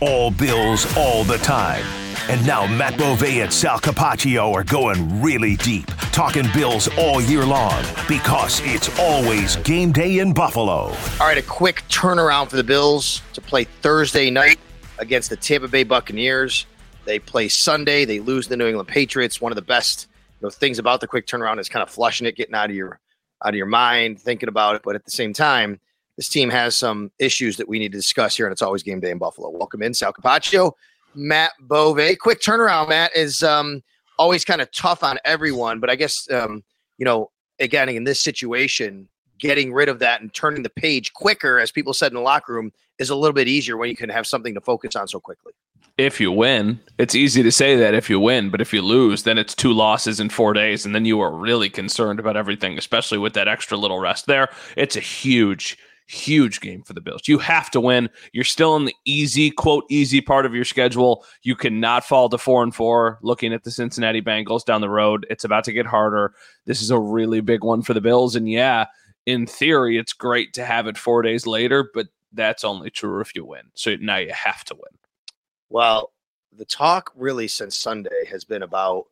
all Bills all the time. And now Matt Bove and Sal Capaccio are going really deep, talking Bills all year long, because it's always game day in Buffalo. All right, a quick turnaround for the Bills to play Thursday night against the Tampa Bay Buccaneers. They play Sunday. They lose the New England Patriots, one of the best. You know, things about the quick turnaround is kind of flushing it, getting out of your mind, thinking about it. But at the same time, this team has some issues that we need to discuss here, and it's always game day in Buffalo. Welcome in, Sal Capaccio, Matt Bove. Quick turnaround, Matt, is always kind of tough on everyone. But I guess, again, in this situation, getting rid of that and turning the page quicker, as people said in the locker room, is a little bit easier when you can have something to focus on so quickly. If you win, it's easy to say that if you win, but if you lose, then it's 2 losses in 4 days. And then you are really concerned about everything, especially with that extra little rest there. It's a huge, huge game for the Bills. You have to win. You're still in the easy, quote, easy part of your schedule. You cannot fall to 4-4 looking at the Cincinnati Bengals down the road. It's about to get harder. This is a really big one for the Bills. And yeah, in theory, it's great to have it 4 days later, but that's only true if you win. So now you have to win. Well, the talk really since Sunday has been about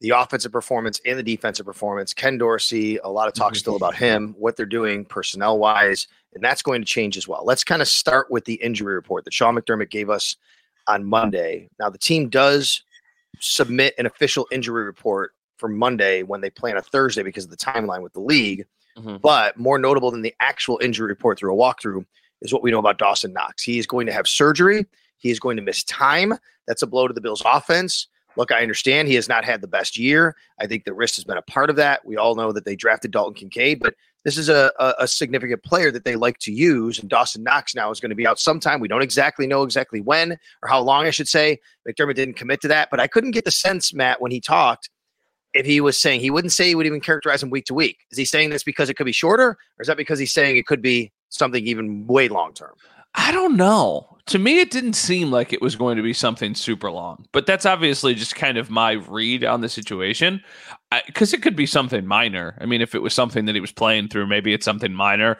the offensive performance and the defensive performance. Ken Dorsey, a lot of talk still about him, what they're doing personnel-wise, and that's going to change as well. Let's kind of start with the injury report that Sean McDermott gave us on Monday. Now, the team does submit an official injury report for Monday when they play on a Thursday because of the timeline with the league, but more notable than the actual injury report through a walkthrough is what we know about Dawson Knox. He is going to have surgery. He is going to miss time. That's a blow to the Bills' offense. Look, I understand he has not had the best year. I think the wrist has been a part of that. We all know that they drafted Dalton Kincaid, but this is a significant player that they like to use, and Dawson Knox now is going to be out sometime. We don't exactly know exactly when or how long, I should say. McDermott didn't commit to that, but I couldn't get the sense, Matt, when he talked, if he was saying, he wouldn't say he would even characterize him week to week. Is he saying this because it could be shorter, or is that because he's saying it could be something even way long-term? I don't know. To me, it didn't seem like it was going to be something super long, but that's obviously just kind of my read on the situation, because it could be something minor. I mean, if it was something that he was playing through, maybe it's something minor.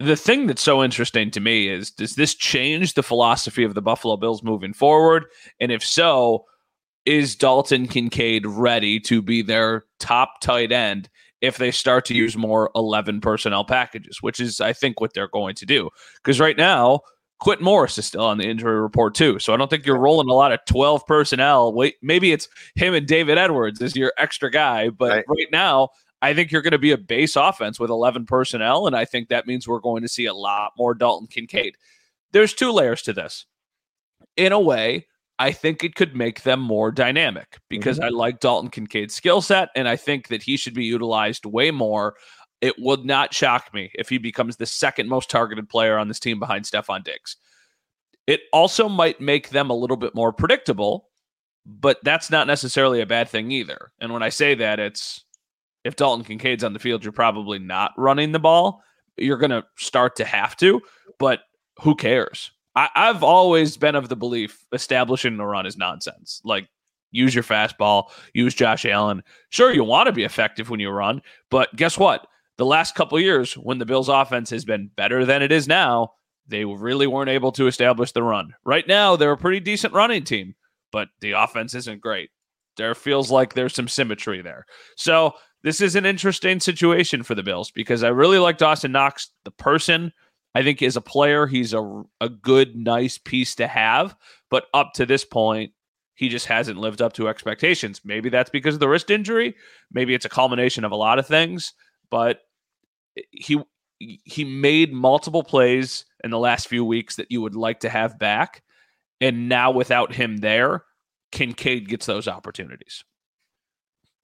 The thing that's so interesting to me is, does this change the philosophy of the Buffalo Bills moving forward? And if so, is Dalton Kincaid ready to be their top tight end if they start to use more 11 personnel packages, which is, I think, what they're going to do? Because right now, Quint Morris is still on the injury report too. So I don't think you're rolling a lot of 12 personnel. Wait, maybe it's him and David Edwards as your extra guy. But right now, I think you're going to be a base offense with 11 personnel. And I think that means we're going to see a lot more Dalton Kincaid. There's 2 layers to this. In a way, I think it could make them more dynamic because I like Dalton Kincaid's skill set. And I think that he should be utilized way more It would not shock me if he becomes the second most targeted player on this team behind Stephon Diggs. It also might make them a little bit more predictable, but that's not necessarily a bad thing either. And when I say that, it's if Dalton Kincaid's on the field, you're probably not running the ball. You're going to start to have to, but who cares? I've always been of the belief establishing a run is nonsense. Like, use your fastball, use Josh Allen. Sure, you want to be effective when you run, but guess what? The last couple of years, when the Bills' offense has been better than it is now, they really weren't able to establish the run. Right now, they're a pretty decent running team, but the offense isn't great. There feels like there's some symmetry there. So this is an interesting situation for the Bills because I really like Dawson Knox, the person. I think as a player, he's a good, nice piece to have. But up to this point, he just hasn't lived up to expectations. Maybe that's because of the wrist injury. Maybe it's a culmination of a lot of things. But he made multiple plays in the last few weeks that you would like to have back. And now without him there, Kincaid gets those opportunities.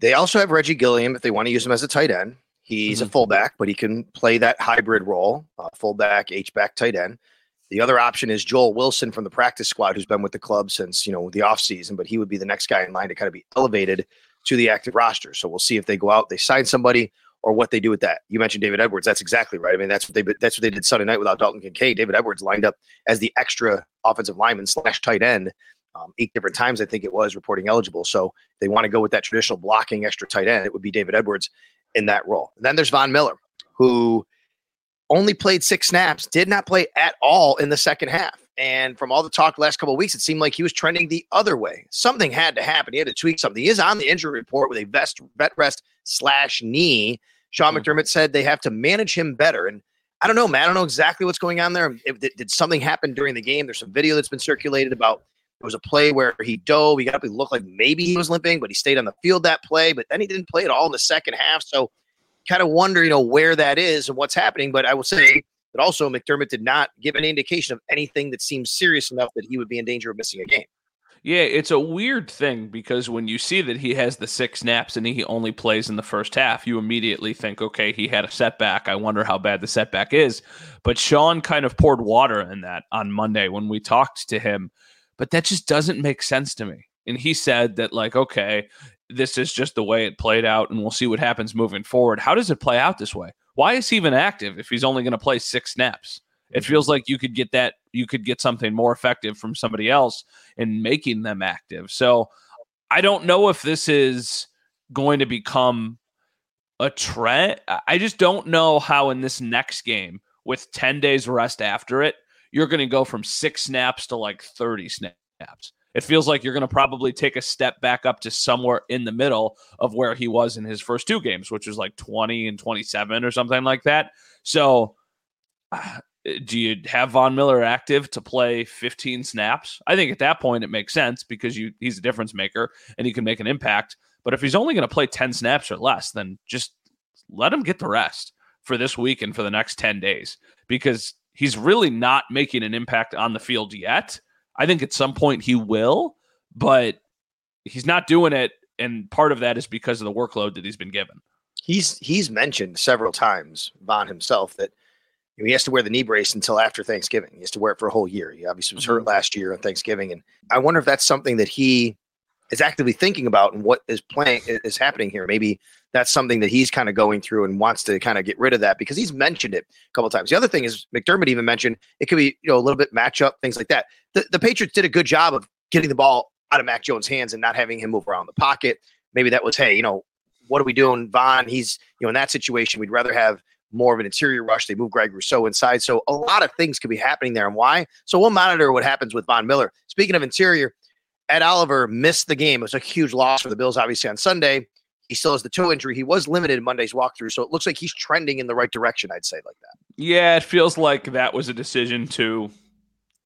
They also have Reggie Gilliam if they want to use him as a tight end. He's a fullback, but he can play that hybrid role, fullback, H-back, tight end. The other option is Joel Wilson from the practice squad, who's been with the club since, you know, the offseason, but he would be the next guy in line to kind of be elevated to the active roster. So we'll see if they go out, they sign somebody, or what they do with that. You mentioned David Edwards. That's exactly right. I mean, that's what they did Sunday night without Dalton Kincaid. David Edwards lined up as the extra offensive lineman / tight end 8 different times, I think it was, reporting eligible. So they want to go with that traditional blocking extra tight end. It would be David Edwards in that role. And then there's Von Miller, who only played 6 snaps, did not play at all in the second half. And from all the talk the last couple of weeks, it seemed like he was trending the other way. Something had to happen. He had to tweak something. He is on the injury report with a vet rest / knee. Sean McDermott said they have to manage him better. And I don't know, man. I don't know exactly what's going on there. Did something happen during the game? There's some video that's been circulated about there was a play where he dove. He got up. He looked like maybe he was limping, but he stayed on the field that play. But then he didn't play at all in the second half. So kind of wonder, you know, where that is and what's happening. But I will say that also McDermott did not give any indication of anything that seems serious enough that he would be in danger of missing a game. Yeah, it's a weird thing because when you see that he has the 6 snaps and he only plays in the first half, you immediately think, okay, he had a setback. I wonder how bad the setback is. But Sean kind of poured water in that on Monday when we talked to him. But that just doesn't make sense to me. And he said that, like, okay, this is just the way it played out, and we'll see what happens moving forward. How does it play out this way? Why is he even active if he's only going to play 6 snaps? It feels like you could get something more effective from somebody else in making them active. So I don't know if this is going to become a trend. I just don't know how in this next game with 10 days rest after it, you're going to go from 6 snaps to like 30 snaps. It feels like you're going to probably take a step back up to somewhere in the middle of where he was in his first 2 games, which was like 20 and 27 or something like that. So do you have Von Miller active to play 15 snaps? I think at that point it makes sense because he's a difference maker and he can make an impact. But if he's only going to play 10 snaps or less, then just let him get the rest for this week and for the next 10 days because he's really not making an impact on the field yet. I think at some point he will, but he's not doing it. And part of that is because of the workload that he's been given. He's mentioned several times, Von himself, that he has to wear the knee brace until after Thanksgiving. He has to wear it for a whole year. He obviously was hurt last year on Thanksgiving. And I wonder if that's something that he is actively thinking about and what is happening here. Maybe that's something that he's kind of going through and wants to kind of get rid of that because he's mentioned it a couple of times. The other thing is McDermott even mentioned it could be, you know, a little bit matchup, things like that. The Patriots did a good job of getting the ball out of Mac Jones' hands and not having him move around the pocket. Maybe that was, hey, you know, what are we doing? Von, he's, you know, in that situation, we'd rather have more of an interior rush. They move Greg Rousseau inside. So a lot of things could be happening there. And why? So we'll monitor what happens with Von Miller. Speaking of interior, Ed Oliver missed the game. It was a huge loss for the Bills, obviously, on Sunday. He still has the toe injury. He was limited in Monday's walkthrough, so it looks like he's trending in the right direction, I'd say, like that. Yeah, it feels like that was a decision to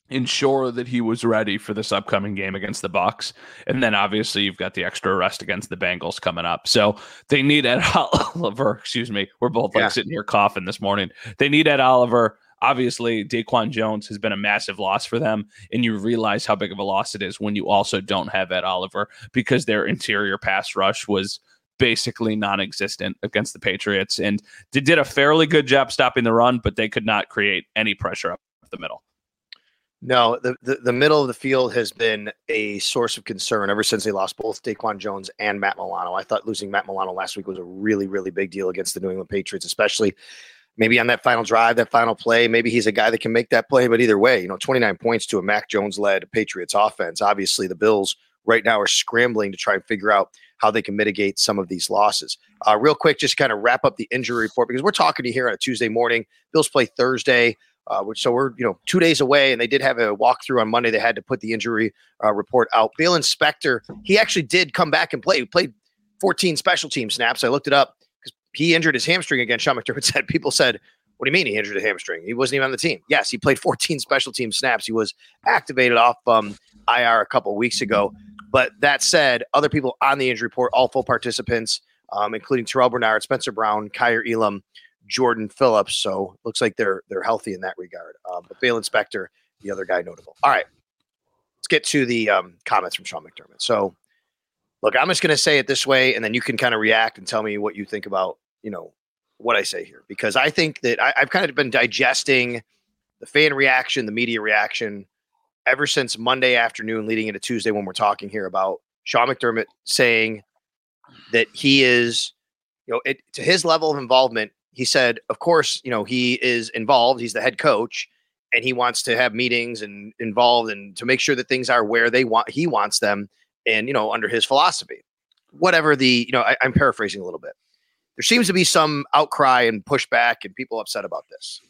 ensure that he was ready for this upcoming game against the Bucs. And then, obviously, you've got the extra rest against the Bengals coming up. So they need Ed Oliver. Excuse me. We're both sitting here coughing this morning. They need Ed Oliver. Obviously, Daquan Jones has been a massive loss for them, and you realize how big of a loss it is when you also don't have Ed Oliver because their interior pass rush was basically non-existent against the Patriots, and they did a fairly good job stopping the run, but they could not create any pressure up the middle. No, the middle of the field has been a source of concern ever since they lost both Daquan Jones and Matt Milano. I thought losing Matt Milano last week was a really, really big deal against the New England Patriots, especially maybe on that final drive, that final play. Maybe he's a guy that can make that play, but either way, 29 points to a Mac Jones-led Patriots offense. Obviously, the Bills right now are scrambling to try and figure out how they can mitigate some of these losses. Real quick, just kind of wrap up the injury report, because we're talking to you here on a Tuesday morning. Bills play Thursday. So we're 2 days away, and they did have a walkthrough on Monday. They had to put the injury report out. Balen Spector, he actually did come back and play. He played 14 special team snaps. I looked it up because he injured his hamstring again. Sean McDermott said, people said, what do you mean he injured a hamstring? He wasn't even on the team. Yes, he played 14 special team snaps. He was activated off IR a couple of weeks ago. But that said, other people on the injury report, all full participants, including Terrell Bernard, Spencer Brown, Kyer Elam, Jordan Phillips. So looks like they're healthy in that regard. But Balen Spector, the other guy notable. All right, let's get to the comments from Sean McDermott. So look, I'm just going to say it this way, and then you can kind of react and tell me what you think about, what I say here, because I think that I've kind of been digesting the fan reaction, the media reaction ever since Monday afternoon leading into Tuesday when we're talking here about Sean McDermott saying that he is, to his level of involvement. He said, of course, he is involved. He's the head coach, and he wants to have meetings and involved and to make sure that things are where he wants them and, under his philosophy. Whatever the, I'm paraphrasing a little bit. There seems to be some outcry and pushback and people upset about this.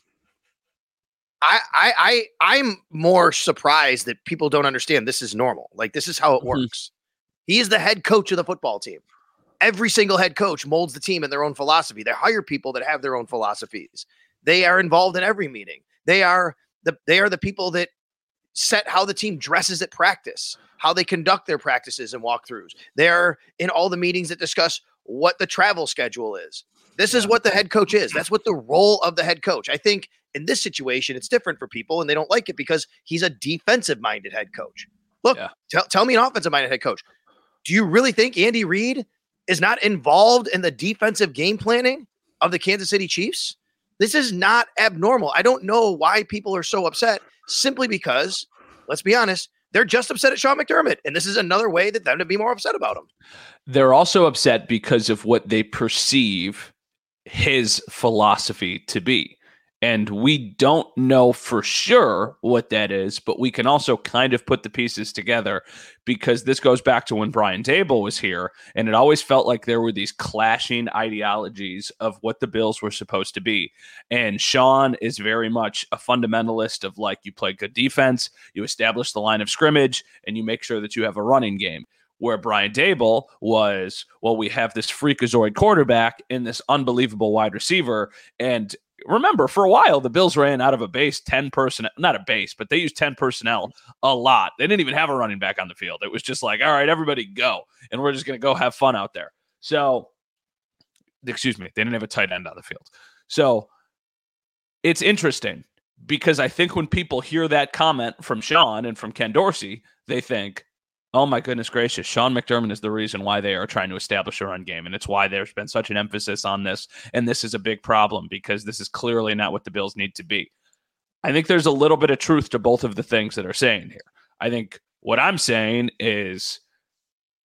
I'm more surprised that people don't understand this is normal. Like, this is how it works. He is the head coach of the football team. Every single head coach molds the team in their own philosophy. They hire people that have their own philosophies. They are involved in every meeting. They are the people that set how the team dresses at practice, how they conduct their practices and walkthroughs. They are in all the meetings that discuss what the travel schedule is. This is what the head coach is. That's what the role of the head coach. I think in this situation, it's different for people, and they don't like it because he's a defensive-minded head coach. Look, tell me an offensive-minded head coach. Do you really think Andy Reid is not involved in the defensive game planning of the Kansas City Chiefs? This is not abnormal. I don't know why people are so upset, simply because, let's be honest, they're just upset at Sean McDermott. And this is another way that them to be more upset about him. They're also upset because of what they perceive his philosophy to be. And we don't know for sure what that is, but we can also kind of put the pieces together, because this goes back to when Brian Dable was here, and it always felt like there were these clashing ideologies of what the Bills were supposed to be. And Sean is very much a fundamentalist of, like, you play good defense, you establish the line of scrimmage, and you make sure that you have a running game. Where Brian Dable was, well, we have this freakazoid quarterback and this unbelievable wide receiver, and remember, for a while, the Bills ran out of a base 10 personnel, not a base, but they used 10 personnel a lot. They didn't even have a running back on the field. It was just like, all right, everybody go, and we're just going to go have fun out there. So, they didn't have a tight end on the field. So, it's interesting, because I think when people hear that comment from Sean and from Ken Dorsey, they think, oh my goodness gracious, Sean McDermott is the reason why they are trying to establish a run game, and it's why there's been such an emphasis on this, and this is a big problem because this is clearly not what the Bills need to be. I think there's a little bit of truth to both of the things that are saying here. I think what I'm saying is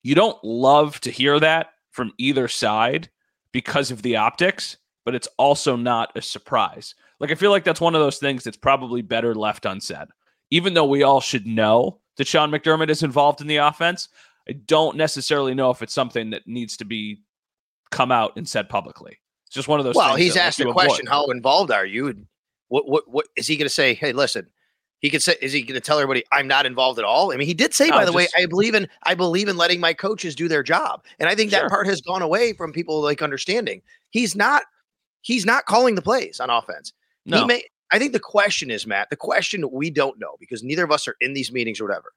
you don't love to hear that from either side because of the optics, but it's also not a surprise. Like, I feel like that's one of those things that's probably better left unsaid. Even though we all should know that Sean McDermott is involved in the offense, I don't necessarily know if it's something that needs to be come out and said publicly. It's just one of those things. Well, he's asked the question, how involved are you? And what is he going to say? Hey, listen, he could say, is he going to tell everybody I'm not involved at all? I mean, he did say, by the way, I believe in letting my coaches do their job. And I think that part has gone away from people like understanding. He's not calling the plays on offense. No. I think the question is, Matt, the question we don't know, because neither of us are in these meetings or whatever,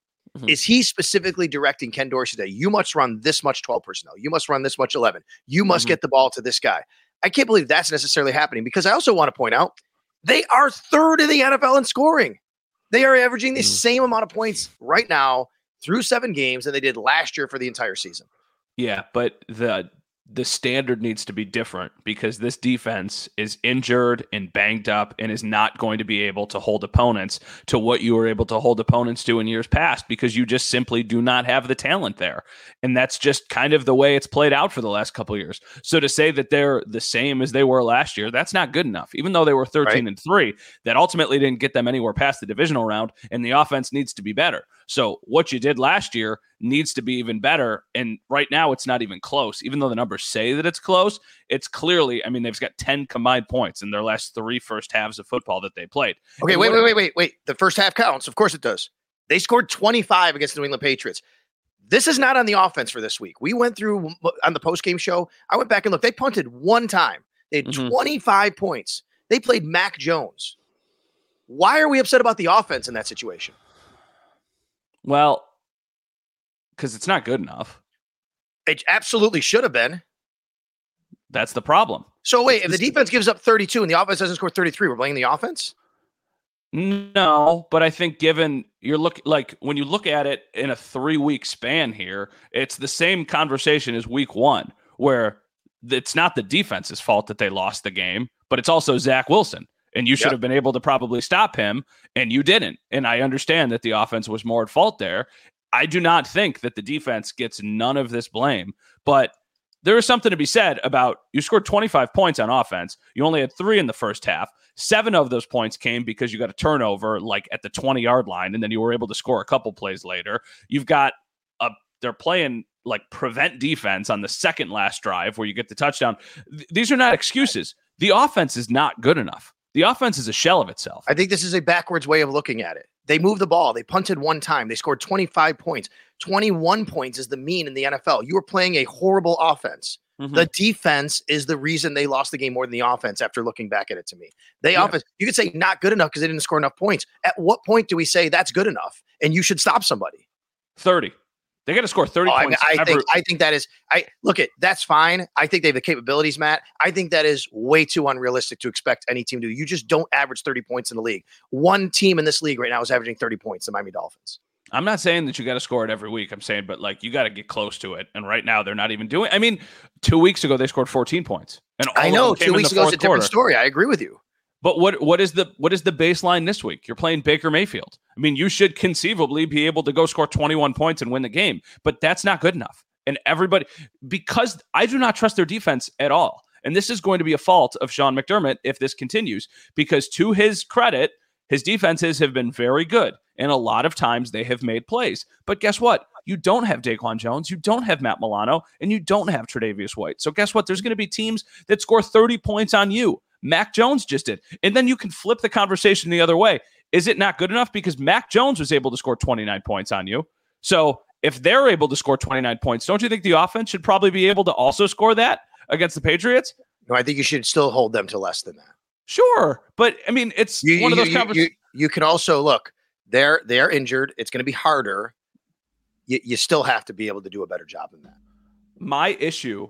is he specifically directing Ken Dorsey that you must run this much 12 personnel, you must run this much 11, you must get the ball to this guy? I can't believe that's necessarily happening, because I also want to point out they are third in the NFL in scoring. They are averaging the same amount of points right now through 7 games than they did last year for the entire season. Yeah, but the the standard needs to be different because this defense is injured and banged up and is not going to be able to hold opponents to what you were able to hold opponents to in years past because you just simply do not have the talent there. And that's just kind of the way it's played out for the last couple of years. So to say that they're the same as they were last year, that's not good enough. Even though they were 13-3, that ultimately didn't get them anywhere past the divisional round, and the offense needs to be better. So what you did last year needs to be even better. And right now it's not even close. Even though the numbers say that it's close, it's clearly, I mean, they've got 10 combined points in their last three first halves of football that they played. Okay, wait. The first half counts. Of course it does. They scored 25 against the New England Patriots. This is not on the offense for this week. We went through on the postgame show. I went back and looked. They punted one time. They had 25 points. They played Mac Jones. Why are we upset about the offense in that situation? Well, because it's not good enough. It absolutely should have been. That's the problem. So wait, if the defense gives up 32 and the offense doesn't score 33, we're blaming the offense? No, but I think given you're when you look at it in a 3-week span here, it's the same conversation as week one, where it's not the defense's fault that they lost the game, but it's also Zach Wilson. And you should have been able to probably stop him, and you didn't. And I understand that the offense was more at fault there. I do not think that the defense gets none of this blame, but there is something to be said about you scored 25 points on offense. You only had 3 in the first half. 7 of those points came because you got a turnover like at the 20-yard line, and then you were able to score a couple plays later. You've got they're playing like prevent defense on the second last drive where you get the touchdown. These are not excuses. The offense is not good enough. The offense is a shell of itself. I think this is a backwards way of looking at it. They moved the ball. They punted one time. They scored 25 points. 21 points is the mean in the NFL. You were playing a horrible offense. Mm-hmm. The defense is the reason they lost the game more than the offense after looking back at it to me. Offense, you could say not good enough because they didn't score enough points. At what point do we say that's good enough and you should stop somebody? 30. They got to score 30 points. I think that is. That's fine. I think they have the capabilities, Matt. I think that is way too unrealistic to expect any team to do. You just don't average 30 points in the league. One team in this league right now is averaging 30 points, the Miami Dolphins. I'm not saying that you got to score it every week. I'm saying, but you got to get close to it. And right now, they're not even doing. 2 weeks ago they scored 14 points, and I know 2 weeks ago is a different story. I agree with you. But what is the baseline this week? You're playing Baker Mayfield. You should conceivably be able to go score 21 points and win the game, but that's not good enough. And everybody, because I do not trust their defense at all. And this is going to be a fault of Sean McDermott if this continues, because to his credit, his defenses have been very good. And a lot of times they have made plays. But guess what? You don't have Daquan Jones, you don't have Matt Milano, and you don't have Tre'Davious White. So guess what? There's going to be teams that score 30 points on you. Mac Jones just did. And then you can flip the conversation the other way. Is it not good enough? Because Mac Jones was able to score 29 points on you. So if they're able to score 29 points, don't you think the offense should probably be able to also score that against the Patriots? No, I think you should still hold them to less than that. Sure. But it's one of those conversations. You can also look, they're injured. It's going to be harder. You still have to be able to do a better job than that. My issue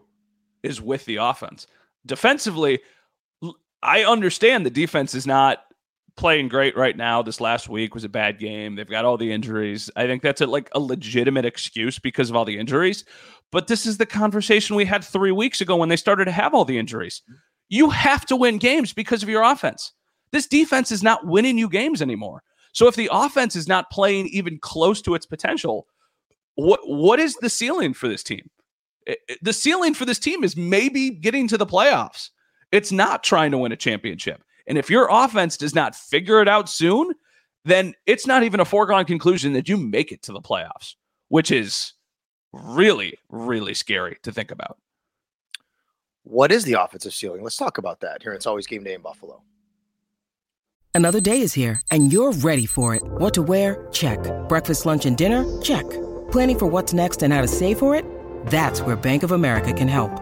is with the offense. Defensively, I understand the defense is not playing great right now. This last week was a bad game. They've got all the injuries. I think that's a legitimate excuse because of all the injuries. But this is the conversation we had 3 weeks ago when they started to have all the injuries. You have to win games because of your offense. This defense is not winning you games anymore. So if the offense is not playing even close to its potential, what is the ceiling for this team? The ceiling for this team is maybe getting to the playoffs. It's not trying to win a championship. And if your offense does not figure it out soon, then it's not even a foregone conclusion that you make it to the playoffs, which is really, really scary to think about. What is the offensive ceiling? Let's talk about that here. It's Always Game Day in Buffalo. Another day is here, and you're ready for it. What to wear? Check. Breakfast, lunch, and dinner? Check. Planning for what's next and how to save for it? That's where Bank of America can help.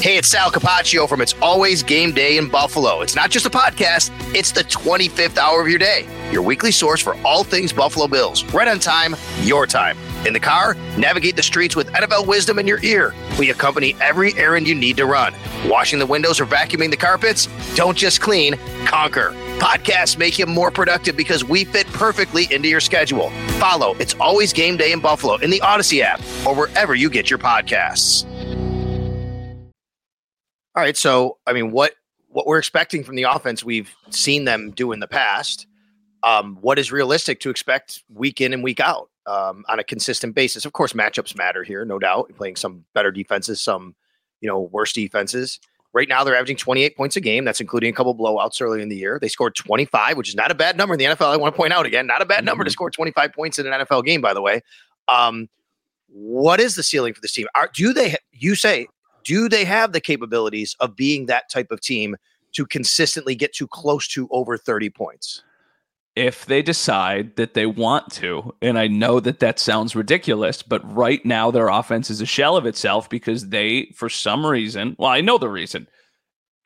Hey, it's Sal Capaccio from It's Always Game Day in Buffalo. It's not just a podcast, it's the 25th hour of your day. Your weekly source for all things Buffalo Bills. Right on time, your time. In the car, navigate the streets with NFL wisdom in your ear. We accompany every errand you need to run. Washing the windows or vacuuming the carpets? Don't just clean, conquer. Podcasts make you more productive because we fit perfectly into your schedule. Follow It's Always Game Day in Buffalo in the Odyssey app or wherever you get your podcasts. All right, so, I mean, what we're expecting from the offense, we've seen them do in the past. What is realistic to expect week in and week out on a consistent basis? Of course, matchups matter here, no doubt. You're playing some better defenses, some, worse defenses. Right now, they're averaging 28 points a game. That's including a couple blowouts early in the year. They scored 25, which is not a bad number in the NFL. I want to point out again, not a bad number to score 25 points in an NFL game, by the way. What is the ceiling for this team? Do they have the capabilities of being that type of team to consistently get too close to over 30 points? If they decide that they want to, and I know that that sounds ridiculous, but right now their offense is a shell of itself because they, for some reason, well, I know the reason,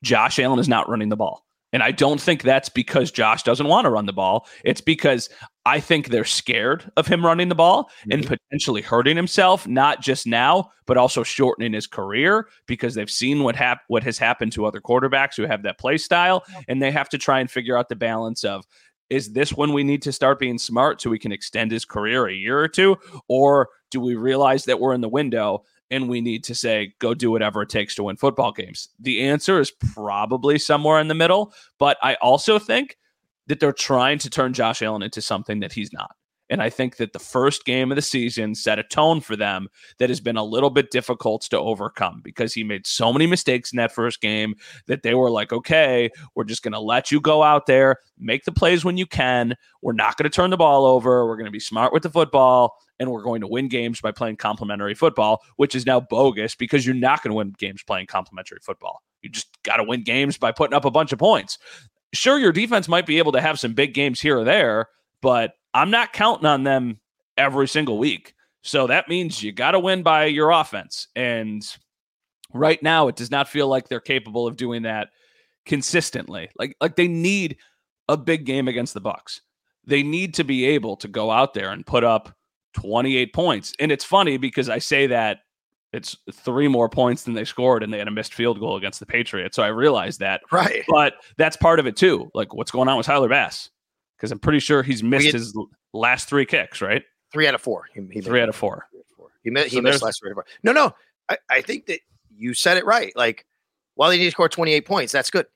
Josh Allen is not running the ball. And I don't think that's because Josh doesn't want to run the ball. It's because I think they're scared of him running the ball and potentially hurting himself, not just now, but also shortening his career because they've seen what has happened to other quarterbacks who have that play style, and they have to try and figure out the balance of, is this when we need to start being smart so we can extend his career a year or two, or do we realize that we're in the window and we need to say, go do whatever it takes to win football games? The answer is probably somewhere in the middle, but I also think that they're trying to turn Josh Allen into something that he's not. And I think that the first game of the season set a tone for them that has been a little bit difficult to overcome because he made so many mistakes in that first game that they were like, okay, we're just going to let you go out there, make the plays when you can. We're not going to turn the ball over. We're going to be smart with the football, and we're going to win games by playing complementary football, which is now bogus because you're not going to win games playing complementary football. You just got to win games by putting up a bunch of points. Sure, your defense might be able to have some big games here or there, but I'm not counting on them every single week. So that means you got to win by your offense. And right now, it does not feel like they're capable of doing that consistently. Like they need a big game against the Bucs. They need to be able to go out there and put up 28 points. And it's funny because I say that it's 3 more points than they scored, and they had a missed field goal against the Patriots. So I realized that. Right. But that's part of it too. Like, what's going on with Tyler Bass? Because I'm pretty sure he's missed his last 3 kicks, right? 3 out of 4. He missed 3 out of 4. He missed last 3 out of 4. No. I think that you said it right. Like, while they need to score 28 points, that's good.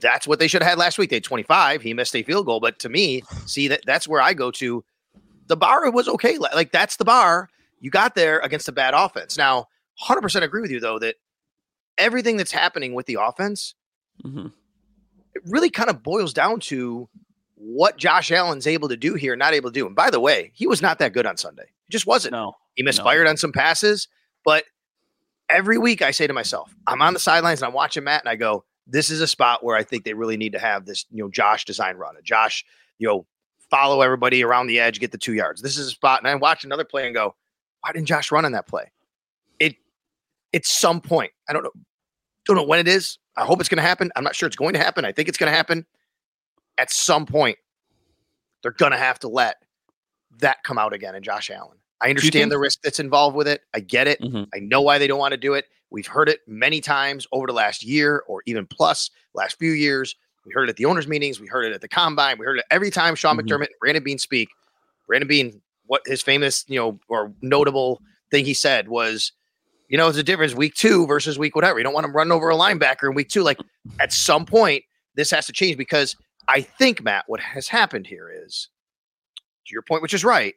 That's what they should have had last week. They had 25. He missed a field goal. But to me, see, that's where I go to. The bar was okay. Like, that's the bar. You got there against a bad offense. Now, 100% agree with you, though, that everything that's happening with the offense, it really kind of boils down to what Josh Allen's able to do here, not able to do. And by the way, he was not that good on Sunday. He just wasn't. No, he misfired on some passes. But every week I say to myself, I'm on the sidelines and I'm watching Matt and I go, this is a spot where I think they really need to have this, Josh design run. A Josh, follow everybody around the edge, get the 2 yards. This is a spot. And I watch another play and go, why didn't Josh run on that play? It's some point. I don't know when it is. I hope it's going to happen. I'm not sure it's going to happen. I think it's going to happen. At some point, they're going to have to let that come out again in Josh Allen. I understand the risk that's involved with it. I get it. I know why they don't want to do it. We've heard it many times over the last year or even plus last few years. We heard it at the owners' meetings. We heard it at the combine. We heard it every time Sean McDermott and Brandon Bean speak. Brandon Bean, what his famous, or notable thing he said was, there's a difference week 2 versus week whatever. You don't want him running over a linebacker in week 2. Like, at some point, this has to change because – I think, Matt, what has happened here is, to your point, which is right,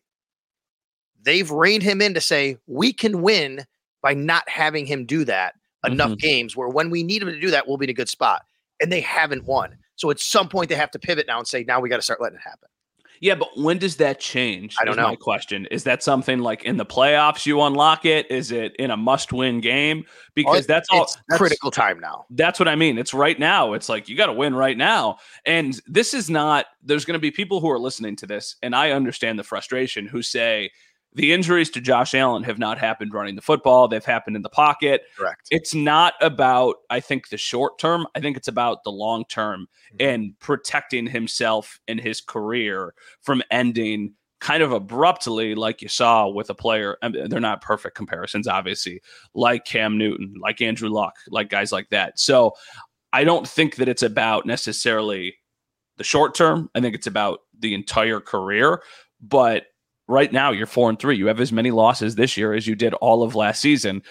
they've reined him in to say, we can win by not having him do that enough games where when we need them to do that, we'll be in a good spot. And they haven't won. So at some point they have to pivot now and say, now we got to start letting it happen. Yeah, but when does that change? I don't know. My question is that something like in the playoffs you unlock it? Is it in a must-win game? Because that's critical time now. That's what I mean. It's right now. It's like you got to win right now. And this is not. There's going to be people who are listening to this, and I understand the frustration, who say the injuries to Josh Allen have not happened running the football. They've happened in the pocket. Correct. It's not about, I think, the short term. I think it's about the long term and protecting himself and his career from ending kind of abruptly, like you saw with a player. I mean, they're not perfect comparisons, obviously, like Cam Newton, like Andrew Luck, like guys like that. So I don't think that it's about necessarily the short term. I think it's about the entire career. But right now, you're 4-3. You have as many losses this year as you did all of last season.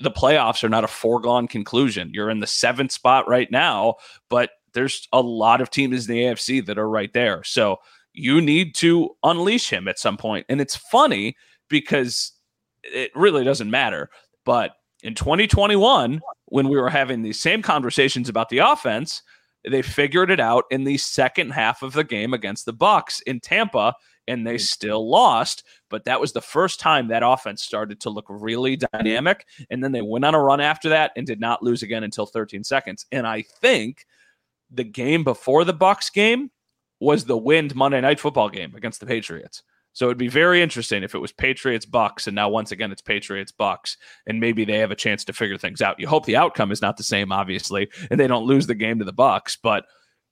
The playoffs are not a foregone conclusion. You're in the 7th spot right now, but there's a lot of teams in the AFC that are right there. So you need to unleash him at some point. And it's funny because it really doesn't matter. But in 2021, when we were having these same conversations about the offense, they figured it out in the second half of the game against the Bucs in Tampa. And they still lost, but that was the first time that offense started to look really dynamic. And then they went on a run after that and did not lose again until 13 seconds. And I think the game before the Bucs game was the winned Monday Night Football game against the Patriots. So it'd be very interesting if it was Patriots-Bucs, and now once again it's Patriots-Bucs, and maybe they have a chance to figure things out. You hope the outcome is not the same, obviously, and they don't lose the game to the Bucs. But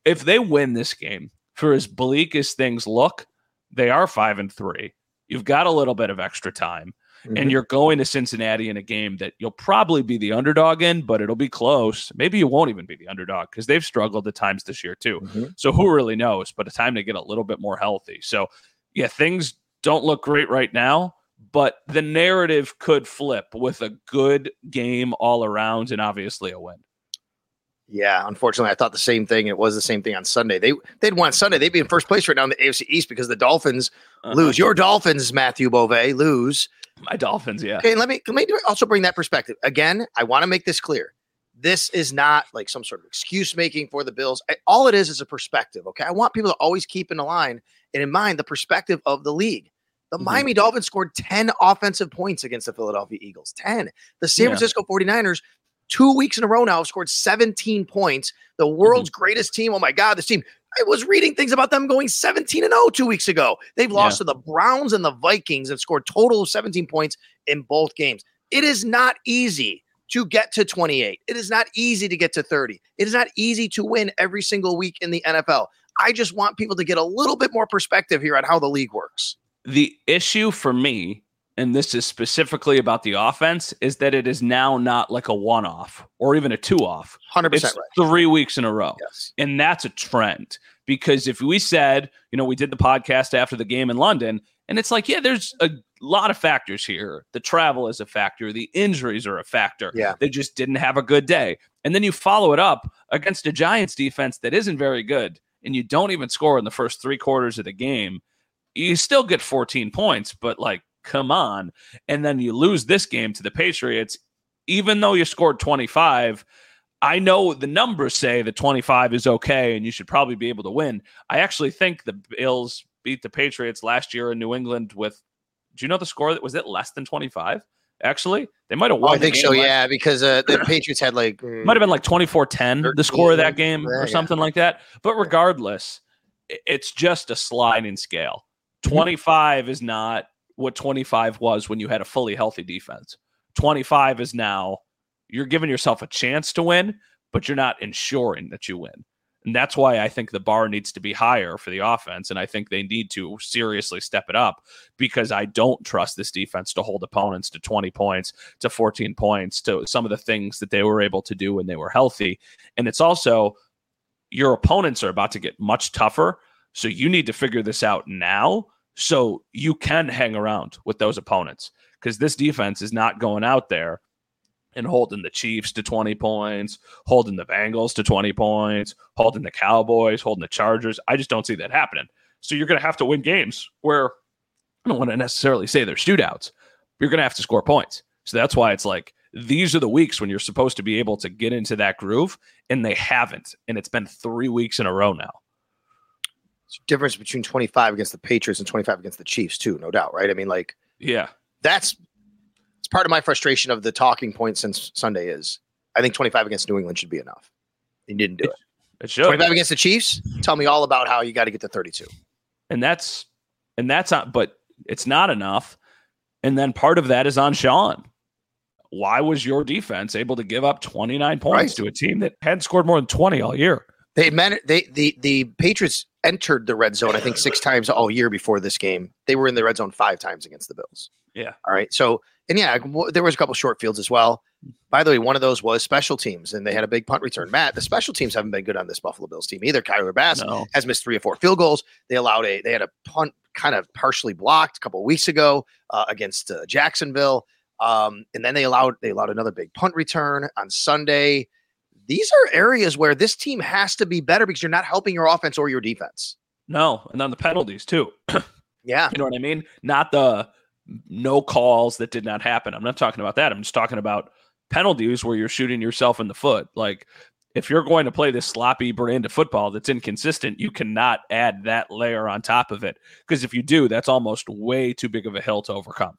if they win this game, for as bleak as things look, they are 5-3. You've got a little bit of extra time, and you're going to Cincinnati in a game that you'll probably be the underdog in, but it'll be close. Maybe you won't even be the underdog because they've struggled at times this year too. So who really knows, but it's time to get a little bit more healthy. So yeah, things don't look great right now, but the narrative could flip with a good game all around and obviously a win. Yeah, unfortunately, I thought the same thing. It was the same thing on Sunday. They'd won Sunday. They'd be in first place right now in the AFC East because the Dolphins lose. Your Dolphins, Matthew Bove, lose. My Dolphins, yeah. Okay, let me also bring that perspective. Again, I want to make this clear. This is not like some sort of excuse making for the Bills. All it is a perspective, okay? I want people to always keep in the line and in mind the perspective of the league. The Miami Dolphins scored 10 offensive points against the Philadelphia Eagles, 10. The San Francisco 49ers, 2 weeks in a row now, have scored 17 points. The world's greatest team. Oh my God, this team. I was reading things about them going 17-0 2 weeks ago. They've lost to the Browns and the Vikings and scored total of 17 points in both games. It is not easy to get to 28. It is not easy to get to 30. It is not easy to win every single week in the NFL. I just want people to get a little bit more perspective here on how the league works. The issue for me, and this is specifically about the offense, is that it is now not like a one-off or even a two-off. 100%. It's right. 3 weeks in a row. Yes. And that's a trend. Because if we said, you know, we did the podcast after the game in London, and it's like, yeah, there's a lot of factors here. The travel is a factor. The injuries are a factor. Yeah. They just didn't have a good day. And then you follow it up against a Giants defense that isn't very good, and you don't even score in the first three quarters of the game. You still get 14 points, but like, come on. And then you lose this game to the Patriots, even though you scored 25. I know the numbers say that 25 is okay and you should probably be able to win. I actually think the Bills beat the Patriots last year in New England with, do you know the score? Was it less than 25? Actually, they might have won. I think so, yeah, because the Patriots had like... might have been like 24-10, the score of that game or something like that. But regardless, it's just a sliding scale. 25 is not what 25 was when you had a fully healthy defense. 25 is now you're giving yourself a chance to win, but you're not ensuring that you win. And that's why I think the bar needs to be higher for the offense. And I think they need to seriously step it up because I don't trust this defense to hold opponents to 20 points, to 14 points, to some of the things that they were able to do when they were healthy. And it's also your opponents are about to get much tougher. So you need to figure this out now, so you can hang around with those opponents, because this defense is not going out there and holding the Chiefs to 20 points, holding the Bengals to 20 points, holding the Cowboys, holding the Chargers. I just don't see that happening. So you're going to have to win games where I don't want to necessarily say they're shootouts. You're going to have to score points. So that's why it's like these are the weeks when you're supposed to be able to get into that groove, and they haven't. And it's been 3 weeks in a row now. It's the difference between 25 against the Patriots and 25 against the Chiefs too, no doubt, right? I mean, like, yeah, it's part of my frustration of the talking point since Sunday is I think 25 against New England should be enough. You didn't do it. It should. 25 against the Chiefs. Tell me all about how you got to get to 32. And that's not, but it's not enough. And then part of that is on Sean. Why was your defense able to give up 29 points to a team that hadn't scored more than 20 all year? The Patriots entered the red zone, I think, 6 times all year before this game. They were in the red zone 5 times against the Bills. Yeah. All right. So, and yeah, there was a couple short fields as well. By the way, one of those was special teams, and they had a big punt return. Matt, the special teams haven't been good on this Buffalo Bills team either. Kyler Bass has missed 3 or 4 field goals. They had a punt kind of partially blocked a couple of weeks ago against Jacksonville. And then they allowed another big punt return on Sunday. These are areas where this team has to be better because you're not helping your offense or your defense. No. And then the penalties too. Yeah. You know what I mean? Not the no calls that did not happen. I'm not talking about that. I'm just talking about penalties where you're shooting yourself in the foot. Like if you're going to play this sloppy brand of football that's inconsistent, you cannot add that layer on top of it. Because if you do, that's almost way too big of a hill to overcome.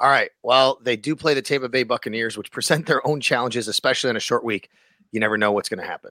All right. Well, they do play the Tampa Bay Buccaneers, which present their own challenges, especially in a short week. You never know what's going to happen.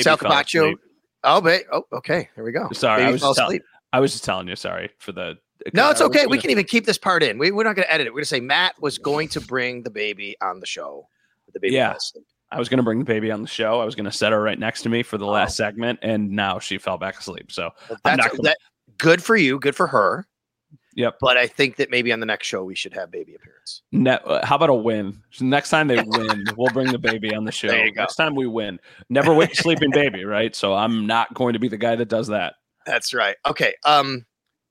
Sal Capaccio. Okay. Here we go. Sorry, I was just telling you. Sorry for the. No, it's okay. We can even keep this part in. We're not going to edit it. We're going to say Matt was going to bring the baby on the show. The baby. Yeah, I was going to bring the baby on the show. I was going to set her right next to me for the last segment, and now she fell back asleep. So well, good for you. Good for her. Yep. But I think that maybe on the next show we should have baby appearance. How about a win? Next time they win, we'll bring the baby on the show. There you go. Next time we win. Never wake sleeping baby, right? So I'm not going to be the guy that does that. That's right. Okay.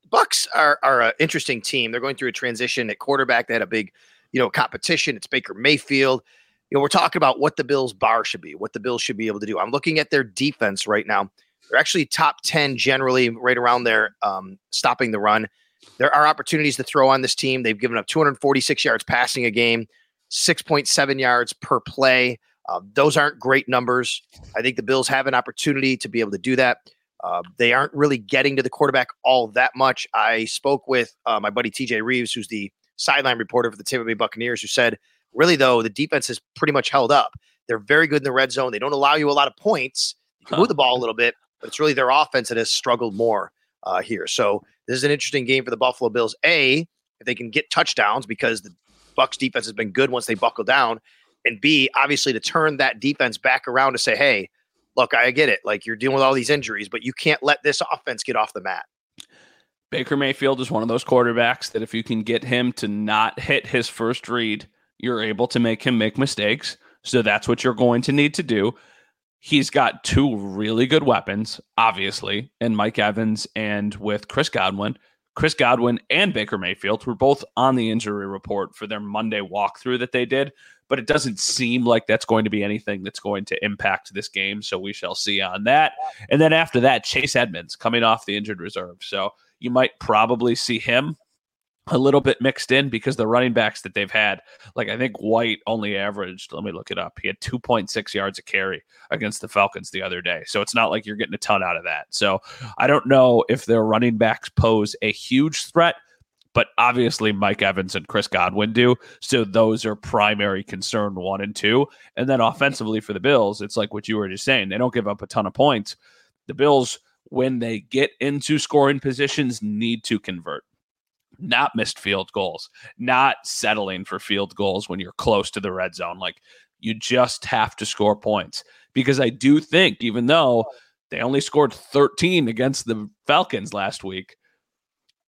Bucks are an interesting team. They're going through a transition at quarterback. They had a big, competition. It's Baker Mayfield. We're talking about what the Bills' bar should be, what the Bills should be able to do. I'm looking at their defense right now. They're actually top 10 generally, right around there, stopping the run. There are opportunities to throw on this team. They've given up 246 yards passing a game, 6.7 yards per play. Those aren't great numbers. I think the Bills have an opportunity to be able to do that. They aren't really getting to the quarterback all that much. I spoke with my buddy TJ Reeves, who's the sideline reporter for the Tampa Bay Buccaneers, who said, really, though, the defense has pretty much held up. They're very good in the red zone. They don't allow you a lot of points. You can move the ball a little bit, but it's really their offense that has struggled more here. So this is an interesting game for the Buffalo Bills. A, if they can get touchdowns, because the Bucs defense has been good once they buckle down, and B, obviously to turn that defense back around to say, hey, look, I get it. Like, you're dealing with all these injuries, but you can't let this offense get off the mat. Baker Mayfield is one of those quarterbacks that if you can get him to not hit his first read, you're able to make him make mistakes. So that's what you're going to need to do. He's got 2 really good weapons, obviously, in Mike Evans and with Chris Godwin. Chris Godwin and Baker Mayfield were both on the injury report for their Monday walkthrough that they did, but it doesn't seem like that's going to be anything that's going to impact this game, so we shall see on that. And then after that, Chase Edmonds coming off the injured reserve. So you might probably see him a little bit mixed in because the running backs that they've had, like I think White only averaged, let me look it up. He had 2.6 yards a carry against the Falcons the other day. So it's not like you're getting a ton out of that. So I don't know if their running backs pose a huge threat, but obviously Mike Evans and Chris Godwin do. So those are primary concern 1 and 2. And then offensively for the Bills, it's like what you were just saying. They don't give up a ton of points. The Bills, when they get into scoring positions, need to convert. Not missed field goals, not settling for field goals when you're close to the red zone. Like, you just have to score points, because I do think, even though they only scored 13 against the Falcons last week,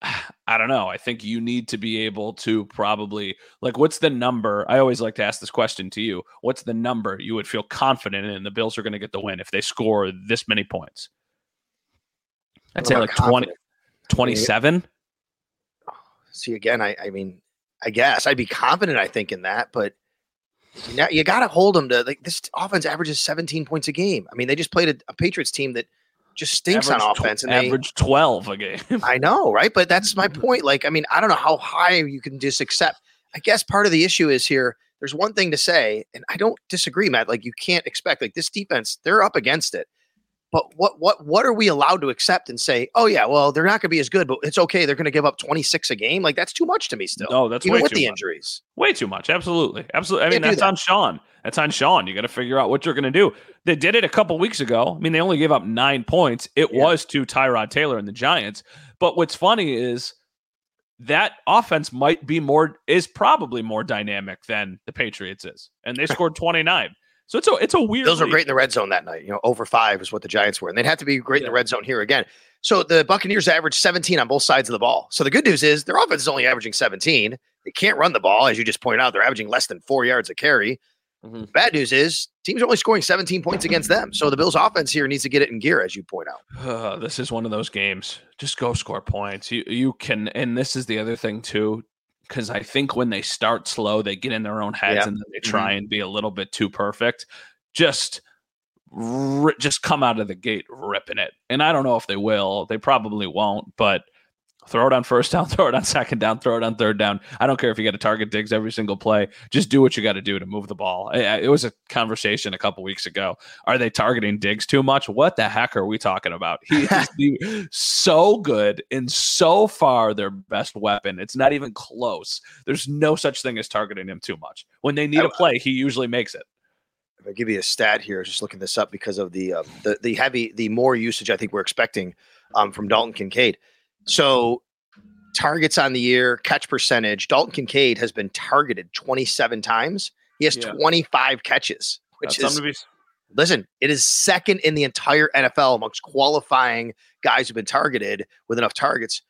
I don't know. I think you need to be able to probably, like, what's the number? I always like to ask this question to you. What's the number you would feel confident in the Bills are going to get the win if they score this many points? I'd say like 20, 27. See, again, I mean, I guess I'd be confident, I think, in that, but now you got to hold them to, like, this offense averages 17 points a game. I mean, they just played a Patriots team that just stinks average on offense and average 12 a game. I know, right? But that's my point. Like, I mean, I don't know how high you can just accept. I guess part of the issue is here. There's one thing to say, and I don't disagree, Matt. Like, you can't expect, like, this defense, they're up against it. But what are we allowed to accept and say, oh yeah, well, they're not going to be as good, but it's okay. They're going to give up 26 a game. Like, that's too much to me still. No, that's even way with too the much. Injuries. Way too much. Absolutely. Absolutely. I mean, that's on Sean. That's on Sean. You got to figure out what you're going to do. They did it a couple weeks ago. I mean, they only gave up 9 points. It was to Tyrod Taylor and the Giants. But what's funny is that offense might be probably more dynamic than the Patriots is. And they scored 29. So it's a weird. Those were great in the red zone that night. You know, over 5 is what the Giants were, and they'd have to be great in the red zone here again. So the Buccaneers averaged 17 on both sides of the ball. So the good news is their offense is only averaging 17. They can't run the ball, as you just pointed out. They're averaging less than 4 yards a carry. Mm-hmm. The bad news is teams are only scoring 17 points against them. So the Bills' offense here needs to get it in gear, as you point out. This is one of those games. Just go score points. You can, and this is the other thing too. Because I think when they start slow, they get in their own heads and then they try and be a little bit too perfect. Just come out of the gate ripping it. And I don't know if they will. They probably won't. But throw it on first down, throw it on second down, throw it on third down. I don't care if you got to target Diggs every single play. Just do what you got to do to move the ball. It was a conversation a couple weeks ago. Are they targeting Diggs too much? What the heck are we talking about? He is so good and so far their best weapon. It's not even close. There's no such thing as targeting him too much. When they need a play, he usually makes it. If I give you a stat here, just looking this up because of the more usage I think we're expecting from Dalton Kincaid. So targets on the year, catch percentage, Dalton Kincaid has been targeted 27 times. He has 25 catches, which is, listen, it is second in the entire NFL amongst qualifying guys who've been targeted with enough targets.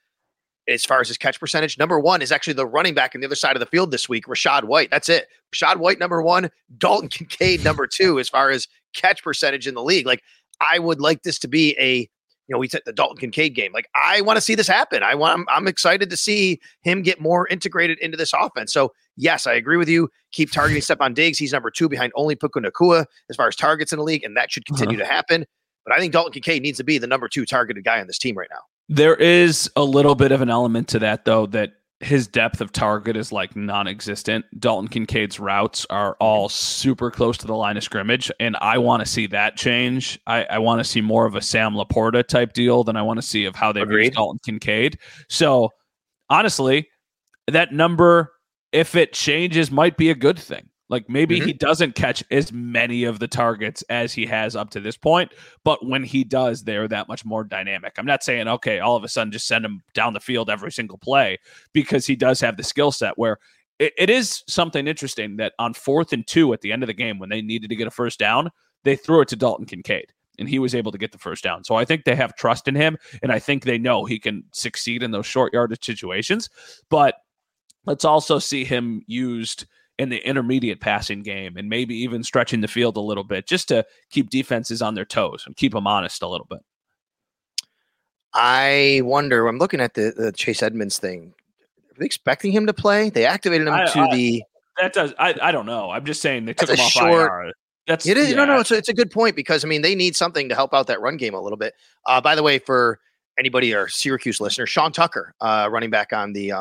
As far as his catch percentage, number one is actually the running back on the other side of the field this week, Rachaad White. That's it. Rachaad White, number one, Dalton Kincaid, number two, as far as catch percentage in the league. Like, I would like this to be a, you know, we took the Dalton Kincaid game. Like, I want to see this happen. I'm excited to see him get more integrated into this offense. So, yes, I agree with you. Keep targeting Stephon Diggs. He's number two behind only Puka Nacua as far as targets in the league, and that should continue to happen. But I think Dalton Kincaid needs to be the number two targeted guy on this team right now. There is a little bit of an element to that, though, that his depth of target is like non-existent. Dalton Kincaid's routes are all super close to the line of scrimmage. And I want to see that change. I want to see more of a Sam Laporta type deal than I want to see of how they've used Dalton Kincaid. So honestly, that number, if it changes, might be a good thing. Like, maybe he doesn't catch as many of the targets as he has up to this point, but when he does, they're that much more dynamic. I'm not saying, okay, all of a sudden just send him down the field every single play, because he does have the skill set where it is something interesting that on 4th and 2 at the end of the game, when they needed to get a first down, they threw it to Dalton Kincaid and he was able to get the first down. So I think they have trust in him, and I think they know he can succeed in those short yardage situations. But let's also see him used in the intermediate passing game, and maybe even stretching the field a little bit, just to keep defenses on their toes and keep them honest a little bit. I wonder, I'm looking at the Chase Edmonds thing. Are they expecting him to play? They activated him I don't know. I'm just saying they took him off IR. No. It's a good point, because I mean, they need something to help out that run game a little bit. By the way, for anybody or Syracuse listener, Sean Tucker, running back on the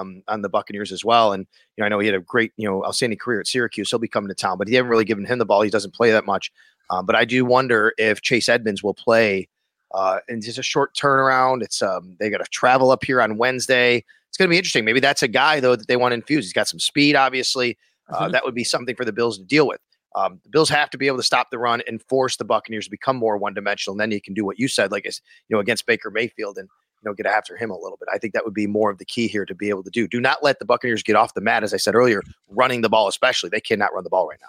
Buccaneers as well. And, you know, I know he had a great, you know, outstanding career at Syracuse. He'll be coming to town, but they haven't really given him the ball. He doesn't play that much. But I do wonder if Chase Edmonds will play, and just a short turnaround. It's they got to travel up here on Wednesday. It's going to be interesting. Maybe that's a guy though that they want to infuse. He's got some speed, obviously. That would be something for the Bills to deal with. The Bills have to be able to stop the run and force the Buccaneers to become more one-dimensional, and then you can do what you said, like, you know, against Baker Mayfield, and, you know, get after him a little bit. I think that would be more of the key here to be able to do. Do not let the Buccaneers get off the mat, as I said earlier, running the ball especially. They cannot run the ball right now.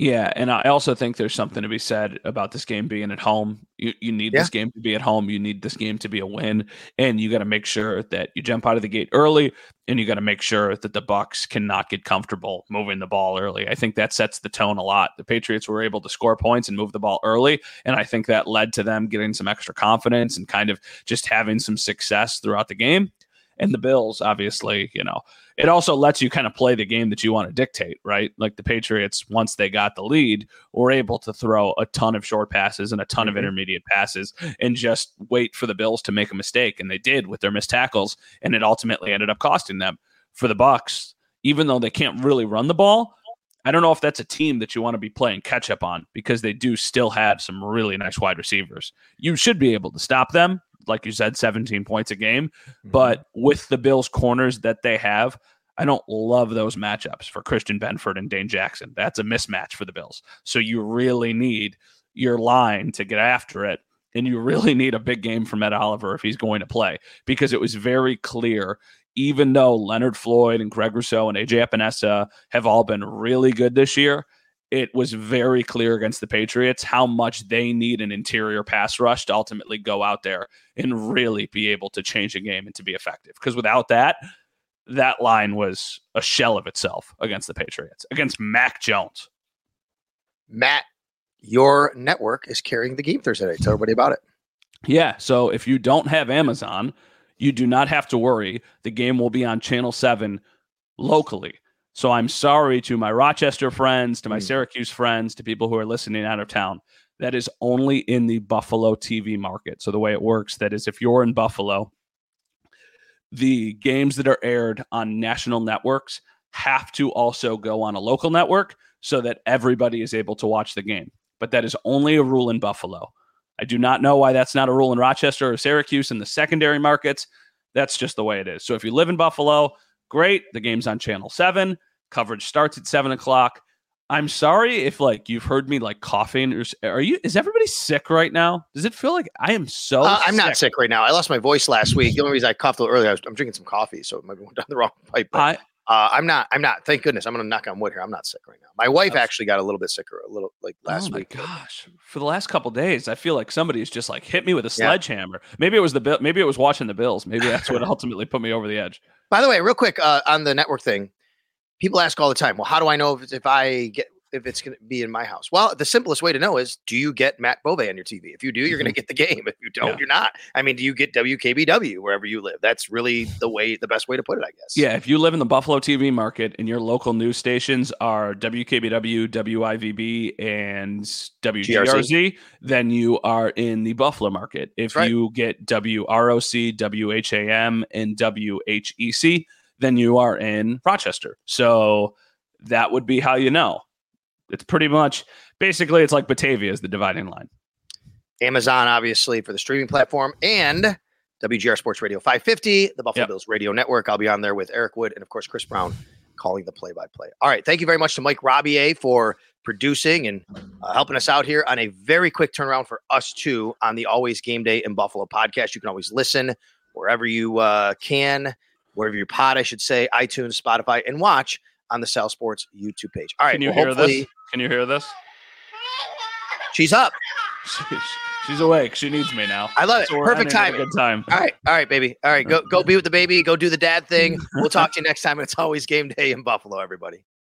Yeah, and I also think there's something to be said about this game being at home. You need this game to be at home. You need this game to be a win, and you got to make sure that you jump out of the gate early, and you got to make sure that the Bucs cannot get comfortable moving the ball early. I think that sets the tone a lot. The Patriots were able to score points and move the ball early, and I think that led to them getting some extra confidence and kind of just having some success throughout the game. And the Bills, obviously, you know, it also lets you kind of play the game that you want to dictate, right? Like the Patriots, once they got the lead, were able to throw a ton of short passes and a ton of intermediate passes and just wait for the Bills to make a mistake. And they did with their missed tackles, and it ultimately ended up costing them. For the Bucs, even though they can't really run the ball, I don't know if that's a team that you want to be playing catch up on, because they do still have some really nice wide receivers. You should be able to stop them. Like you said, 17 points a game. But with the Bills' corners that they have, I don't love those matchups for Christian Benford and Dane Jackson. That's a mismatch for the Bills. So you really need your line to get after it. And you really need a big game from Ed Oliver if he's going to play, because it was very clear, even though Leonard Floyd and Greg Rousseau and AJ Epinesa have all been really good this year, it was very clear against the Patriots how much they need an interior pass rush to ultimately go out there and really be able to change a game and to be effective. Because without that, that line was a shell of itself against the Patriots, against Mac Jones. Matt, your network is carrying the game Thursday. Tell everybody about it. Yeah, so if you don't have Amazon, you do not have to worry. The game will be on Channel 7 locally. So I'm sorry to my Rochester friends, to my Syracuse friends, to people who are listening out of town. That is only in the Buffalo TV market. So the way it works, that is, if you're in Buffalo, the games that are aired on national networks have to also go on a local network so that everybody is able to watch the game. But that is only a rule in Buffalo. I do not know why that's not a rule in Rochester or Syracuse in the secondary markets. That's just the way it is. So if you live in Buffalo, great. The game's on Channel 7. Coverage starts at 7 o'clock. I'm sorry if you've heard me coughing. Is everybody sick right now? Does it feel like I am so sick? I'm not sick right now. I lost my voice last week. The only reason I coughed a little earlier, I'm drinking some coffee, so it might be going down the wrong pipe. I'm not. Thank goodness. I'm going to knock on wood here. I'm not sick right now. My wife actually got a little bit sicker, last week. Oh my gosh! For the last couple of days, I feel like somebody's just hit me with a sledgehammer. Maybe it was Maybe it was watching the Bills. Maybe that's what ultimately put me over the edge. By the way, real quick on the network thing, people ask all the time, well, how do I know if it's going to be in my house? Well, the simplest way to know is, do you get Matt Bove on your TV? If you do, you're going to get the game. If you don't, you're not. I mean, do you get WKBW wherever you live? That's really the best way to put it, I guess. Yeah, if you live in the Buffalo TV market and your local news stations are WKBW, WIVB, and WGRZ, then you are in the Buffalo market. If you get WROC, WHAM, and WHEC, then you are in Rochester. So that would be how you know. It's pretty much, basically, it's like Batavia is the dividing line. Amazon, obviously, for the streaming platform, and WGR Sports Radio 550, the Buffalo Bills Radio Network. I'll be on there with Eric Wood and, of course, Chris Brown calling the play-by-play. All right, thank you very much to Mike Rabier for producing and helping us out here on a very quick turnaround for us, too, on the Always Game Day in Buffalo podcast. You can always listen wherever you can. Wherever you pod, I should say, iTunes, Spotify, and watch on the Sal Sports YouTube page. All right. Can you hear this? Can you hear this? She's up. She's awake. She needs me now. I love it. Perfect timing. Good time. All right. All right, baby. All right. Go be with the baby. Go do the dad thing. We'll talk to you next time. It's Always Game Day in Buffalo, everybody.